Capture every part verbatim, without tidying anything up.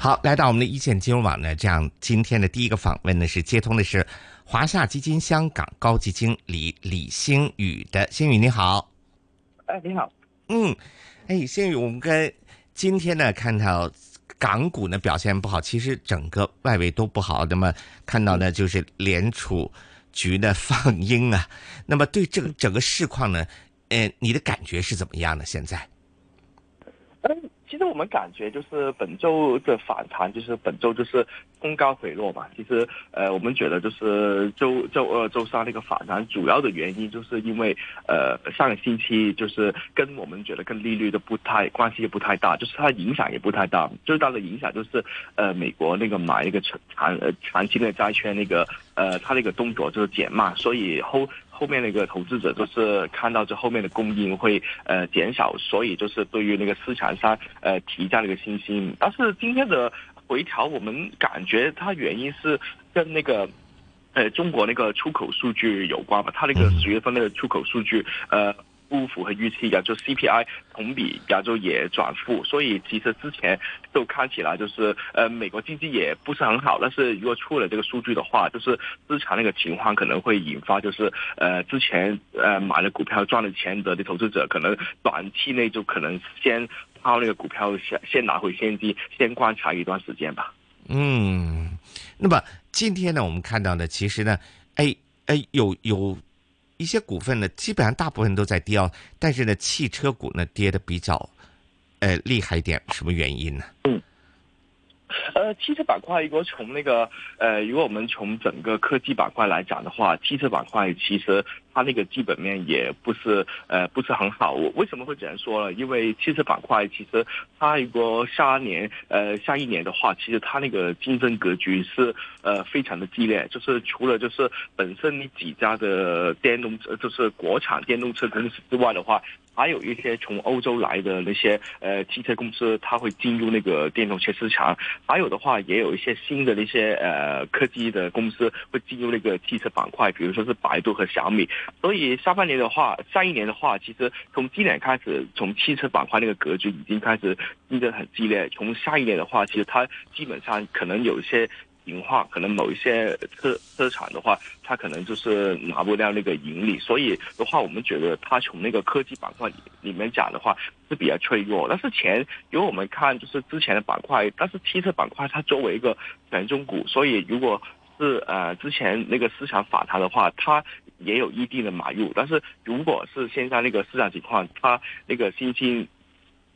好，来到我们的一线金融网呢，这样今天的第一个访问呢是接通的是华夏基金香港高级经理李星宇的。星宇你好。哎，你好。嗯，哎，星宇，我们跟今天呢看到港股呢表现不好，其实整个外围都不好。那么看到呢就是联储局的放鹰啊，那么对这个整个市况呢，呃，你的感觉是怎么样呢？现在？嗯。其实我们感觉就是本周的反弹，就是本周就是攻高回落嘛。其实呃，我们觉得就是周周二、周三那个反弹，主要的原因就是因为呃上个星期就是跟我们觉得跟利率的不太关系也不太大，就是它影响也不太大。最大的影响就是呃美国那个买一个长呃长期的债券那个呃它那个动作就是减慢，所以后。后面那个投资者就是看到这后面的供应会呃减少，所以就是对于那个市场上呃提价那个信心。但是今天的回调，我们感觉它原因是跟那个呃中国那个出口数据有关吧。它那个十月份那个出口数据呃不符合预期，然后 C P I 同比然后也转负，所以其实之前都看起来就是呃美国经济也不是很好，但是如果出了这个数据的话，就是市场那个情况可能会引发就是呃之前呃买了股票赚了钱的投资者可能短期内就可能先抛那个股票，先拿回现金，先观察一段时间吧。嗯，那么今天呢我们看到呢其实呢哎哎有有一些股份呢，基本上大部分都在跌哦，但是呢，汽车股呢跌的比较，呃，厉害一点，什么原因呢？嗯，呃，汽车板块如果从那个呃，如果我们从整个科技板块来讲的话，汽车板块其实它那个基本面也不是呃不是很好。我为什么会这样说呢？因为汽车板块其实它如果下年呃下一年的话，其实它那个竞争格局是呃非常的激烈，就是除了就是本身你几家的电动车，就是国产电动车公司之外的话。还有一些从欧洲来的那些呃汽车公司，它会进入那个电动车市场。还有的话，也有一些新的那些呃科技的公司会进入那个汽车板块，比如说是百度和小米。所以下半年的话，下一年的话，其实从今年开始，从汽车板块那个格局已经开始竞争很激烈。从下一年的话，其实它基本上可能有一些。情况可能某一些车车厂的话，它可能就是拿不到那个盈利，所以的话，我们觉得它从那个科技板块里面讲的话是比较脆弱。但是前因为我们看就是之前的板块，但是汽车板块它作为一个权重股，所以如果是呃之前那个市场反弹的话，它也有一定的买入。但是如果是现在那个市场情况，它那个信心。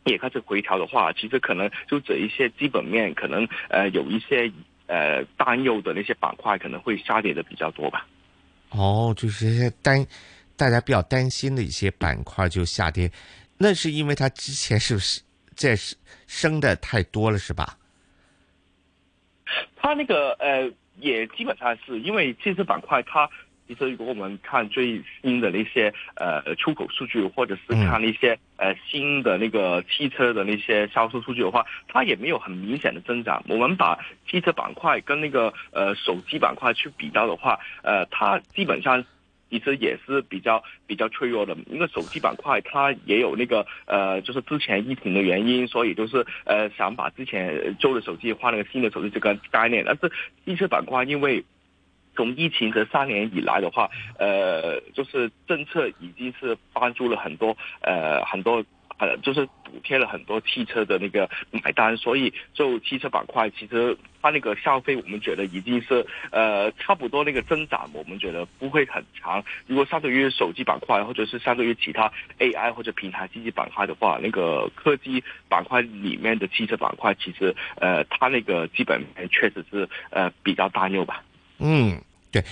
也开始回调的话，其实可能就这一些基本面可能呃有一些。呃，担忧的那些板块可能会下跌的比较多吧。哦，就是担大家比较担心的一些板块就下跌，那是因为它之前是不是这升的太多了，是吧？它那个呃，也基本上是因为这些板块它。其实，如果我们看最新的那些呃出口数据，或者是看那些呃新的那个汽车的那些销售数据的话，它也没有很明显的增长。我们把汽车板块跟那个呃手机板块去比较的话，呃，它基本上其实也是比较比较脆弱的。因为手机板块它也有那个呃，就是之前疫情的原因，所以就是呃想把之前旧的手机换那个新的手机这个概念。但是汽车板块因为从疫情这三年以来的话，呃，就是政策已经是帮助了很多，呃，很多，呃，就是补贴了很多汽车的那个买单，所以就汽车板块其实它那个消费，我们觉得已经是呃差不多那个增长，我们觉得不会很长。如果相对于手机板块，或者是相对于其他 A I 或者平台经济板块的话，那个科技板块里面的汽车板块，其实呃它那个基本面确实是呃比较担忧吧。嗯，对。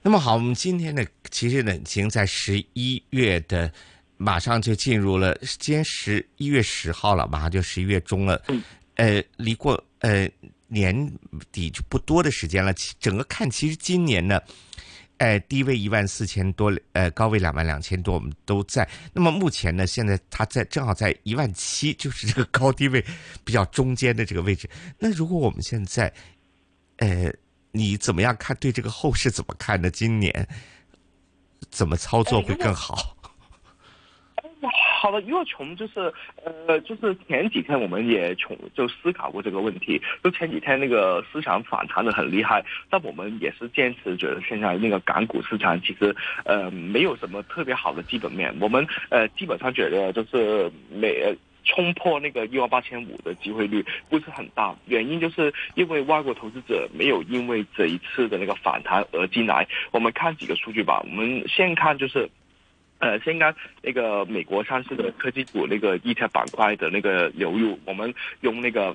那么好，我们今天呢，其实呢，已经在十一月的，马上就进入了，今天十一月十号了，马上就十一月中了，呃，离过呃年底就不多的时间了。整个看，其实今年呢，呃，低位一万四千多，呃，高位两万两千多，我们都在。那么目前呢，现在它在正好在一万七，就是这个高低位比较中间的这个位置。那如果我们现在，呃。你怎么样看？对这个后市怎么看呢？今年怎么操作会更好？好了，因为从就是呃，就是前几天我们也从就思考过这个问题，就前几天那个市场反弹的很厉害，但我们也是坚持觉得现在那个港股市场其实呃没有什么特别好的基本面，我们呃基本上觉得就是没。冲破那个一万八千五的机会率不是很大，原因就是因为外国投资者没有因为这一次的那个反弹而进来。我们看几个数据吧，我们先看就是呃，先看那个美国上市的科技股那个 E T F 板块的那个流入，我们用那个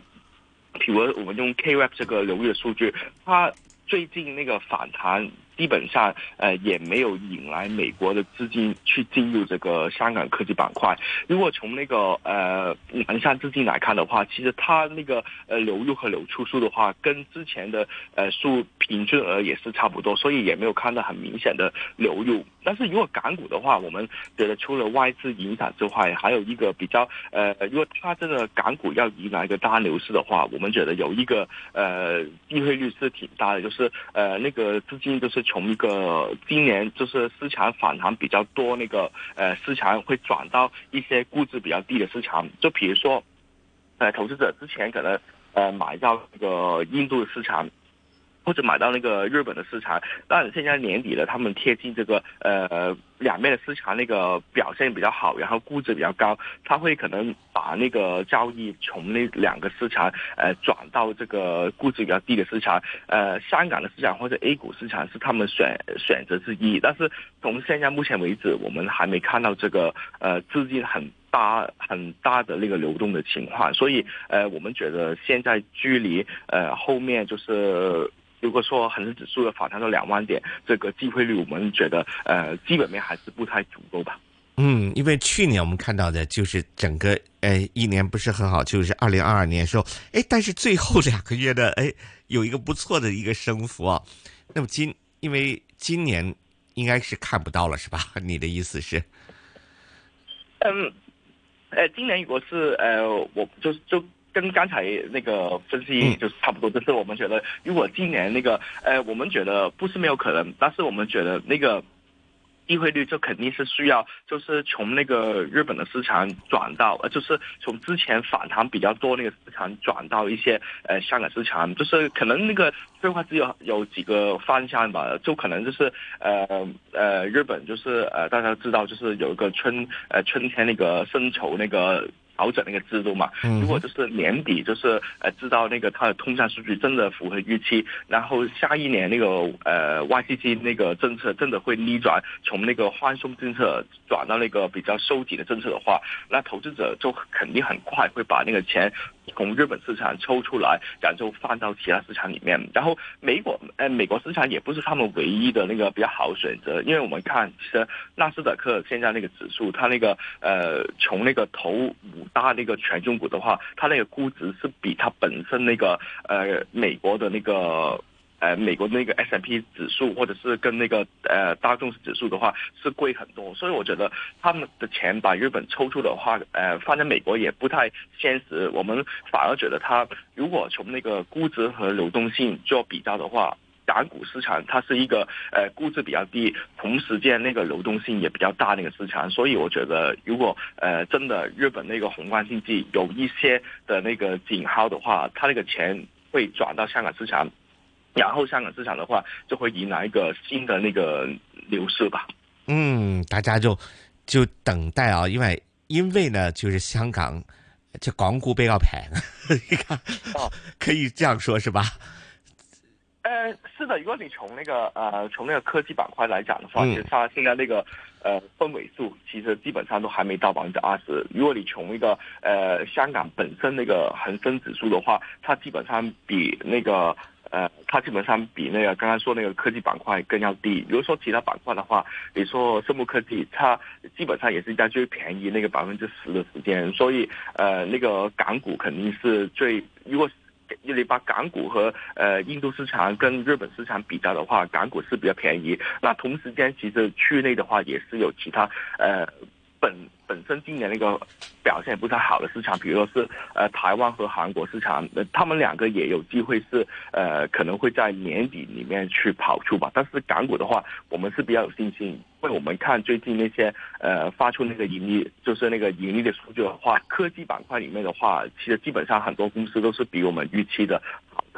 比如我们用 K W E B 这个流入的数据，它最近那个反弹基本上呃也没有引来美国的资金去进入这个香港科技板块。如果从那个呃南向资金来看的话，其实它那个呃流入和流出数的话，跟之前的呃数平均额也是差不多，所以也没有看到很明显的流入。但是如果港股的话，我们觉得除了外资影响之外，还有一个比较呃，如果它真的港股要迎来一个大牛市的话，我们觉得有一个呃机会率是挺大的，就是呃那个资金就是。从一个今年就是市场反弹比较多，那个呃市场会转到一些估值比较低的市场，就比如说，呃投资者之前可能呃买到那个印度的市场，或者买到那个日本的市场，但现在年底了，他们贴近这个呃两面的市场那个表现比较好，然后估值比较高，他会可能把那个交易从那两个市场呃转到这个估值比较低的市场，呃香港的市场或者 A 股市场是他们选选择之一。但是从现在目前为止，我们还没看到这个呃资金很大很大的那个流动的情况，所以呃我们觉得现在距离呃后面就是。如果说恒生指数的反弹到两万点，这个机会率我们觉得呃基本面还是不太足够吧。嗯，因为去年我们看到的就是整个呃一年不是很好，就是二零二二年的时候，哎，但是最后两个月的哎有一个不错的一个升幅啊。那么今因为今年应该是看不到了是吧？你的意思是？嗯，呃，今年如果是呃我就就。跟刚才那个分析就是差不多，就是我们觉得，如果今年那个，呃，我们觉得不是没有可能，但是我们觉得那个机会率就肯定是需要，就是从那个日本的市场转到，呃，就是从之前反弹比较多那个市场转到一些呃香港市场，就是可能那个规划只有有几个方向吧，就可能就是呃呃日本就是呃大家知道就是有一个春呃春天那个薪酬那个。调整那个制度嘛，如果就是年底就是呃知道那个它的通胀数据真的符合预期，然后下一年那个呃 Y C C 那个政策真的会逆转，从那个宽松政策转到那个比较收紧的政策的话，那投资者就肯定很快会把那个钱从日本市场抽出来，然后放到其他市场里面。然后美国呃美国市场也不是他们唯一的那个比较好的选择，因为我们看其实纳斯达克现在那个指数，它那个呃从那个头五大那个权重股的话，它那个估值是比它本身那个呃美国的那个。呃，美国那个 S and P 指数或者是跟那个呃大众指数的话是贵很多，所以我觉得他们的钱把日本抽出的话，呃，放在美国也不太现实。我们反而觉得它如果从那个估值和流动性做比较的话，港股市场它是一个呃估值比较低，同时间那个流动性也比较大那个市场，所以我觉得如果呃真的日本那个宏观经济有一些的那个警号的话，它那个钱会转到香港市场。然后香港市场的话，就会迎来一个新的那个牛市吧。嗯，大家就就等待啊，因为因为呢，就是香港就港股比较平，你看、哦、可以这样说是吧？呃，是的，如果你从那个呃从那个科技板块来讲的话，嗯、其实它现在那个。呃，分尾数其实基本上都还没到百分之二十。如果你从一个呃香港本身那个恒生指数的话，它基本上比那个呃，它基本上比那个刚刚说那个科技板块更要低。比如说其他板块的话，你说生物科技，它基本上也是在最便宜那个百分之十的时间。所以呃，那个港股肯定是最如果。你把港股和呃印度市场跟日本市场比较的话，港股是比较便宜。那同时间其实区内的话也是有其他呃本本身今年那个表现不太好的市场，比如说是呃台湾和韩国市场，呃、他们两个也有机会是呃可能会在年底里面去跑出吧。但是港股的话，我们是比较有信心，因为我们看最近那些呃发出那个盈利，就是那个盈利的数据的话，科技板块里面的话，其实基本上很多公司都是比我们预期的。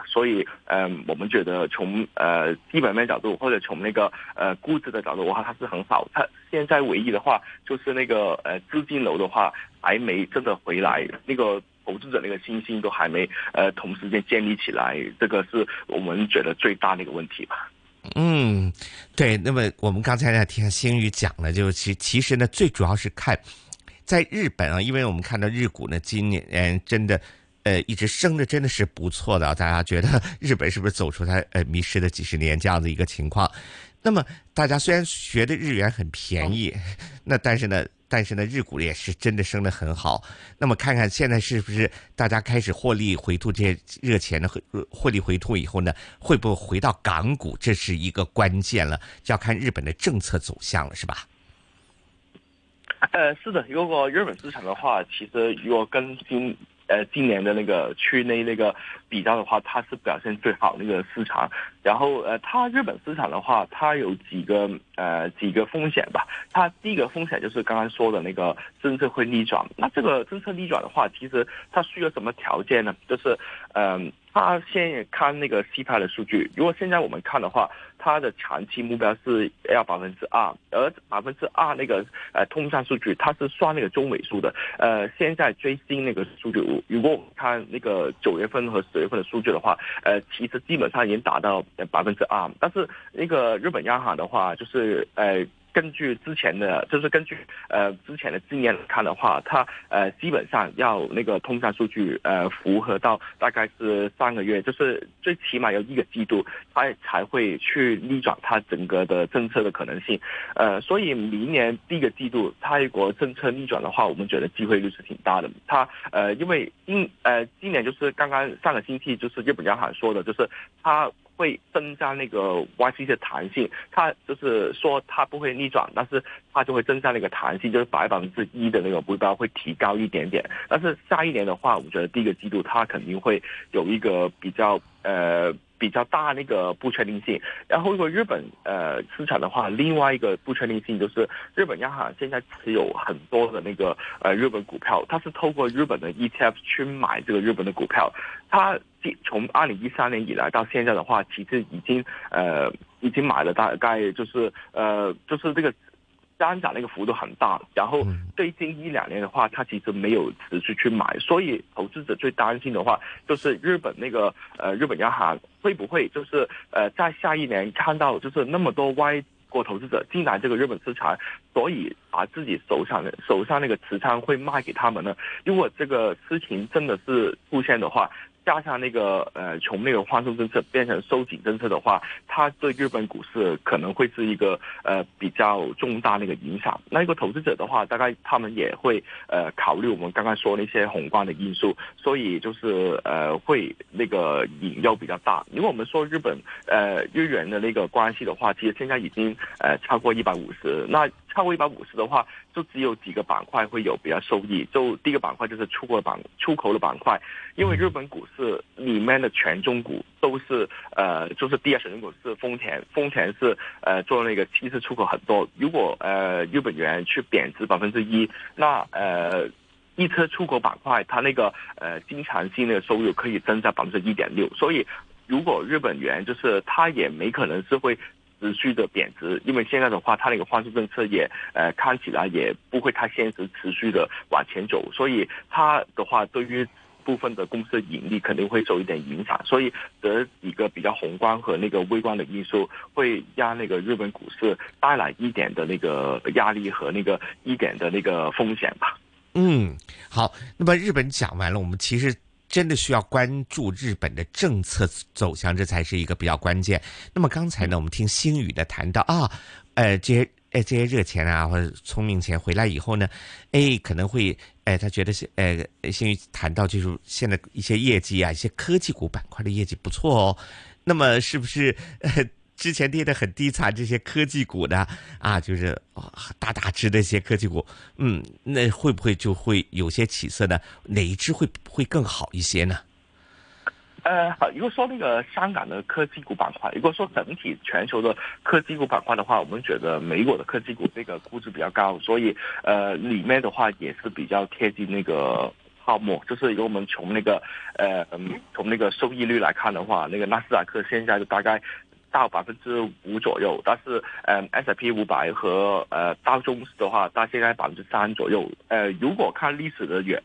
所以，嗯、呃，我们觉得从呃基本面角度，或者从那个呃估值的角度的话，它是很好。它现在唯一的话，就是那个呃资金流的话，还没真的回来，那个投资者那个信心都还没呃同时间建立起来，这个是我们觉得最大的一个问题吧。嗯，对。那么我们刚才呢听星宇讲了，就是其实呢，最主要是看在日本啊，因为我们看到日股呢，今年、呃、真的。呃，一直升的真的是不错的，大家觉得日本是不是走出它呃迷失的几十年这样的一个情况？那么大家虽然学的日元很便宜，那但是呢，但是呢，日股也是真的升得很好。那么看看现在是不是大家开始获利回吐这些热钱呢？获利回吐以后呢，会不会回到港股？这是一个关键了，要看日本的政策走向了，是吧？呃，是的，如果日本市场的话，其实如果跟新呃，今年的那个区内那个比较的话，它是表现最好那个市场。然后呃，它日本市场的话，它有几个呃几个风险吧。它第一个风险就是刚刚说的那个政策会逆转。那这个政策逆转的话，其实它需要什么条件呢？就是嗯，它、呃、先看那个 C P I 的数据。如果现在我们看的话，它的长期目标是要百分之二，而百分之二那个呃通胀数据，它是算那个中位数的。呃，现在最新那个数据，如果我们看那个九月份和十月份的数据的话，呃，其实基本上已经达到百分之二。但是那个日本央行的话，就是呃。根据之前的，就是根据呃之前的经验来看的话，它呃基本上要那个通胀数据呃符合到大概是三个月，就是最起码要一个季度，它才会去逆转它整个的政策的可能性。呃，所以明年第一个季度，它如果政策逆转的话，我们觉得机会率是挺大的。它呃因为今呃今年就是刚刚上个星期就是日本央行说的，就是它会增加那个 Y C C 的弹性，它就是说它不会逆转，但是它就会增加那个弹性，就是把百分之一的那个目标会提高一点点。但是下一年的话，我觉得第一个季度它肯定会有一个比较呃比较大那个不确定性。然后如果日本呃市场的话，另外一个不确定性就是日本央行现在持有很多的那个呃日本股票，它是透过日本的 E T F 去买这个日本的股票，它。从二零一三年以来到现在的话，其实已经呃已经买了大概就是呃就是这个增长那个幅度很大。然后最近一两年的话，它其实没有持续去买，所以投资者最担心的话，就是日本那个呃日本央行会不会就是呃在下一年看到就是那么多歪。过投资者进来这个日本市场，所以把自己手上的手上那个持仓会卖给他们呢。如果这个事情真的是出现的话，加上那个呃从那个宽松政策变成收紧政策的话，它对日本股市可能会是一个呃比较重大那个影响。那一个投资者的话，大概他们也会呃考虑我们刚刚说那些宏观的因素，所以就是呃会那个隐忧比较大。因为我们说日本呃日元的那个关系的话，其实现在已经呃超过一百五十，那超过一百五十的话，就只有几个板块会有比较收益。就第一个板块就是出口板出口的板块，因为日本股市里面的权重股都是呃，就是第二权重股是丰田，丰田是呃做那个汽车出口很多。如果呃日本元去贬值百分之一，那呃。一车出口板块，它那个呃经常性的收入可以增加百分之一点六，所以如果日本元就是它也没可能是会持续的贬值，因为现在的话，它那个宽松政策也呃看起来也不会太现实，持续的往前走，所以它的话对于部分的公司盈利肯定会受一点影响，所以这几个比较宏观和那个微观的因素会让那个日本股市带来一点的那个压力和那个一点的那个风险吧。嗯，好，那么日本讲完了，我们其实真的需要关注日本的政策走向，这才是一个比较关键。那么刚才呢，我们听星宇呢谈到啊，呃，这些呃这些热钱啊或者聪明钱回来以后呢，哎，可能会哎、呃，他觉得呃，星宇谈到就是现在一些业绩啊，一些科技股板块的业绩不错哦，那么是不是呃？之前跌得很低惨，这些科技股呢啊，就是大大只的一些科技股，嗯，那会不会就会有些起色呢？哪一只会会更好一些呢？呃，好，如果说那个香港的科技股板块，如果说整体全球的科技股板块的话，我们觉得美国的科技股这个估值比较高，所以呃，里面的话也是比较贴近那个泡沫，就是由我们从那个呃，从那个收益率来看的话，那个纳斯达克现在就大概到百分之五左右，但是嗯 S and P 五百和呃道琼斯的话，它现在百分之三左右。呃，如果看历史的远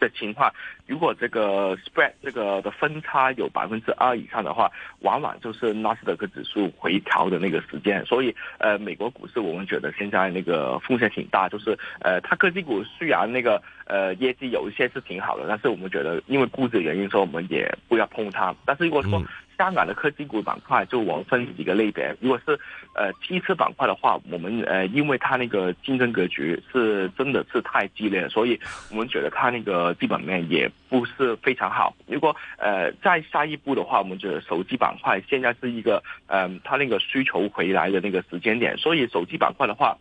的情况，如果这个 spread 这个的分差有百分之二以上的话，往往就是纳斯达克指数回调的那个时间。所以，呃，美国股市我们觉得现在那个风险挺大，就是呃，它科技股虽然那个呃业绩有一些是挺好的，但是我们觉得因为估值原因，说我们也不要碰它。但是如果说香港的科技股板块，就我们分几个类别，如果是呃汽车板块的话，我们呃因为它那个竞争格局是真的是太激烈，所以我们觉得它那个基本面也不是非常好。如果呃再下一步的话，我们觉得手机板块现在是一个嗯、呃、它那个需求回来的那个时间点，所以手机板块的话，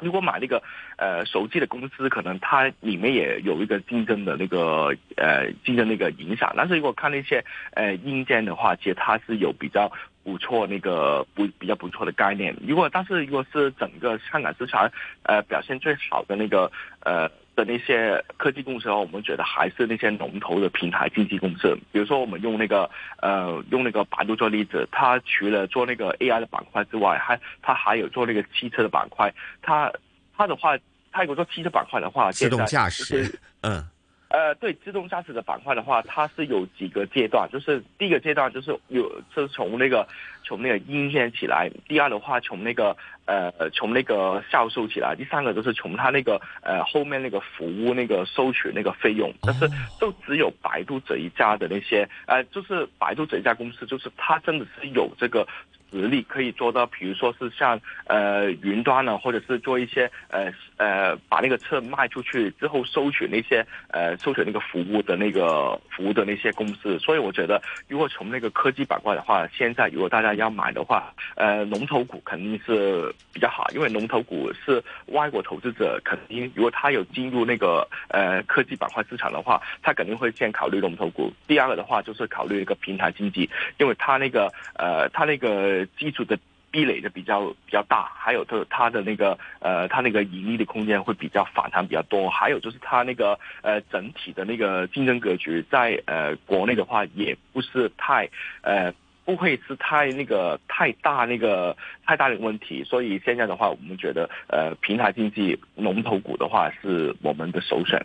如果买那个呃手机的公司，可能它里面也有一个竞争的那个呃竞争那个影响，但是如果看那些呃硬件的话，其实它是有比较不错那个不比较不错的概念。如果但是如果是整个香港市场呃表现最好的那个呃的那些科技公司的话，我们觉得还是那些龙头的平台经济公司。比如说我们用那个呃用那个百度做例子，它除了做那个 A I 的板块之外，还它还有做那个汽车的板块。它它的话，它如果做汽车板块的话，自动驾驶，嗯。呃，对自动驾驶的板块的话，它是有几个阶段，就是第一个阶段就是有是从那个从那个硬件起来，第二的话从那个呃从那个销售起来，第三个就是从它那个呃后面那个服务那个收取那个费用，但是就只有百度这一家的那些呃，就是百度这一家公司，就是它真的是有这个实力可以做到，比如说是像呃云端呢，或者是做一些呃呃把那个车卖出去之后收取那些呃收取那个服务的那个服务的那些公司。所以我觉得如果从那个科技板块的话，现在如果大家要买的话，呃龙头股肯定是比较好，因为龙头股是外国投资者肯定如果他有进入那个呃科技板块市场的话，他肯定会先考虑龙头股。第二个的话就是考虑一个平台经济，因为他那个呃他那个基础的壁垒的比较比较大，还有它它的那个呃它那个盈利的空间会比较反弹比较多，还有就是它那个呃整体的那个竞争格局在呃国内的话也不是太呃不会是太那个太大那个太大的问题，所以现在的话我们觉得呃平台经济龙头股的话是我们的首选。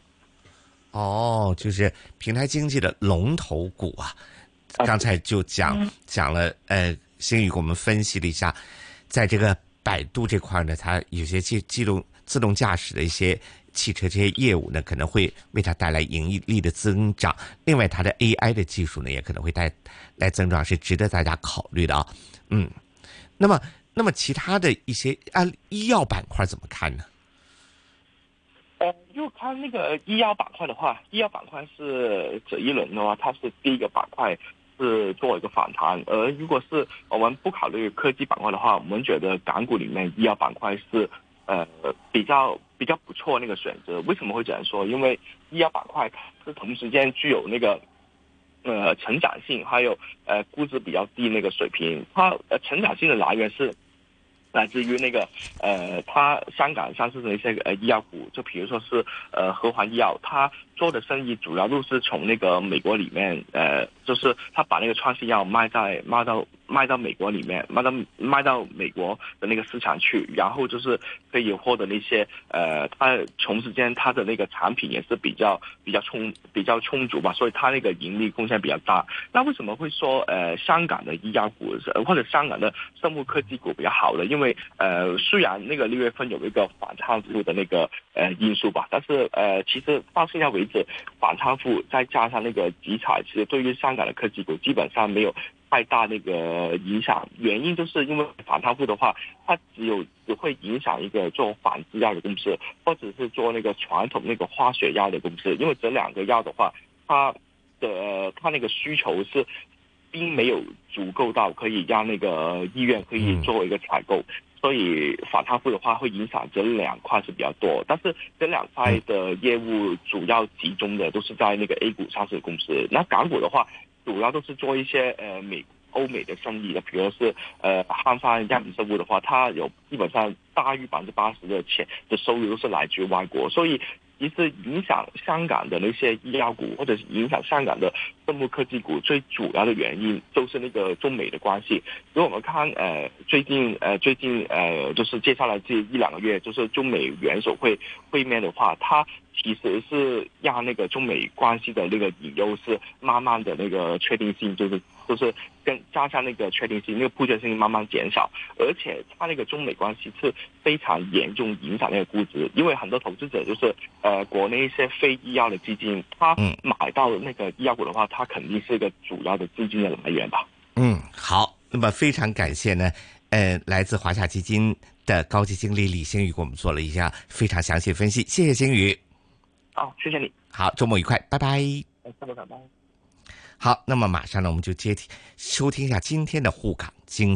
哦，就是平台经济的龙头股啊，刚才就讲、嗯、讲了呃。星宇给我们分析了一下，在这个百度这块呢，它有些自动自动驾驶的一些汽车这些业务呢，可能会为它带来盈利的增长。另外，它的 A I 的技术呢，也可能会带来增长，是值得大家考虑的啊。嗯，那么，那么其他的一些啊，医药板块怎么看呢？呃，又看那个医药板块的话，医药板块是这一轮的话，它是第一个板块。是做一个反弹，而如果是我们不考虑科技板块的话，我们觉得港股里面医药板块是呃比较比较不错那个选择。为什么会这样说？因为医药板块它是同时间具有那个呃成长性，还有呃估值比较低那个水平。它呃成长性的来源是来自于那个呃，它香港上市的一些呃医药股，就比如说是呃合环医药，它做的生意主要都是从那个美国里面呃，就是它把那个创新药卖在卖到卖到美国里面，卖到卖到美国的那个市场去，然后就是可以获得那些呃，它同时间它的那个产品也是比较比较充比较充足吧，所以它那个盈利贡献比较大。那为什么会说呃香港的医药股或者香港的生物科技股比较好呢？因为呃，虽然那个六月份有一个反仓负的那个呃因素吧，但是呃，其实到现在为止，反仓负再加上那个集采，其实对于香港的科技股基本上没有太大那个影响。原因就是因为反仓负的话，它只有只会影响一个做反制药的公司，或者是做那个传统那个化学药的公司，因为这两个药的话，它的它那个需求是并没有足够到可以让那个意愿可以作为一个采购，所以反贪腐的话会影响这两块是比较多，但是这两块的业务主要集中的都是在那个 A 股上市公司，那港股的话主要都是做一些呃美欧美的生意的，比如是呃汉方药品生物的话，它有基本上大于百分之八十的钱的收入都是来自于外国，所以其实影响香港的那些医药股或者是影响香港的生物科技股最主要的原因就是那个中美的关系。如果我们看呃最近呃最近呃就是接下来这一两个月就是中美元首会会面的话，它其实是让那个中美关系的那个隐忧是慢慢的那个确定性就是就是跟加上那个确定性那个不确定性慢慢减少，而且它那个中美关系是非常严重影响那个估值，因为很多投资者就是呃国内一些非医药的基金，他买到那个医药股的话，它肯定是一个主要的资金的来源吧。嗯，好，那么非常感谢呢，呃，来自华夏基金的高级经理李星宇给我们做了一下非常详细分析，谢谢星宇。好，谢谢你。好，周末愉快，拜拜。拜拜。好，那么马上呢，我们就接听收听一下今天的沪港经济。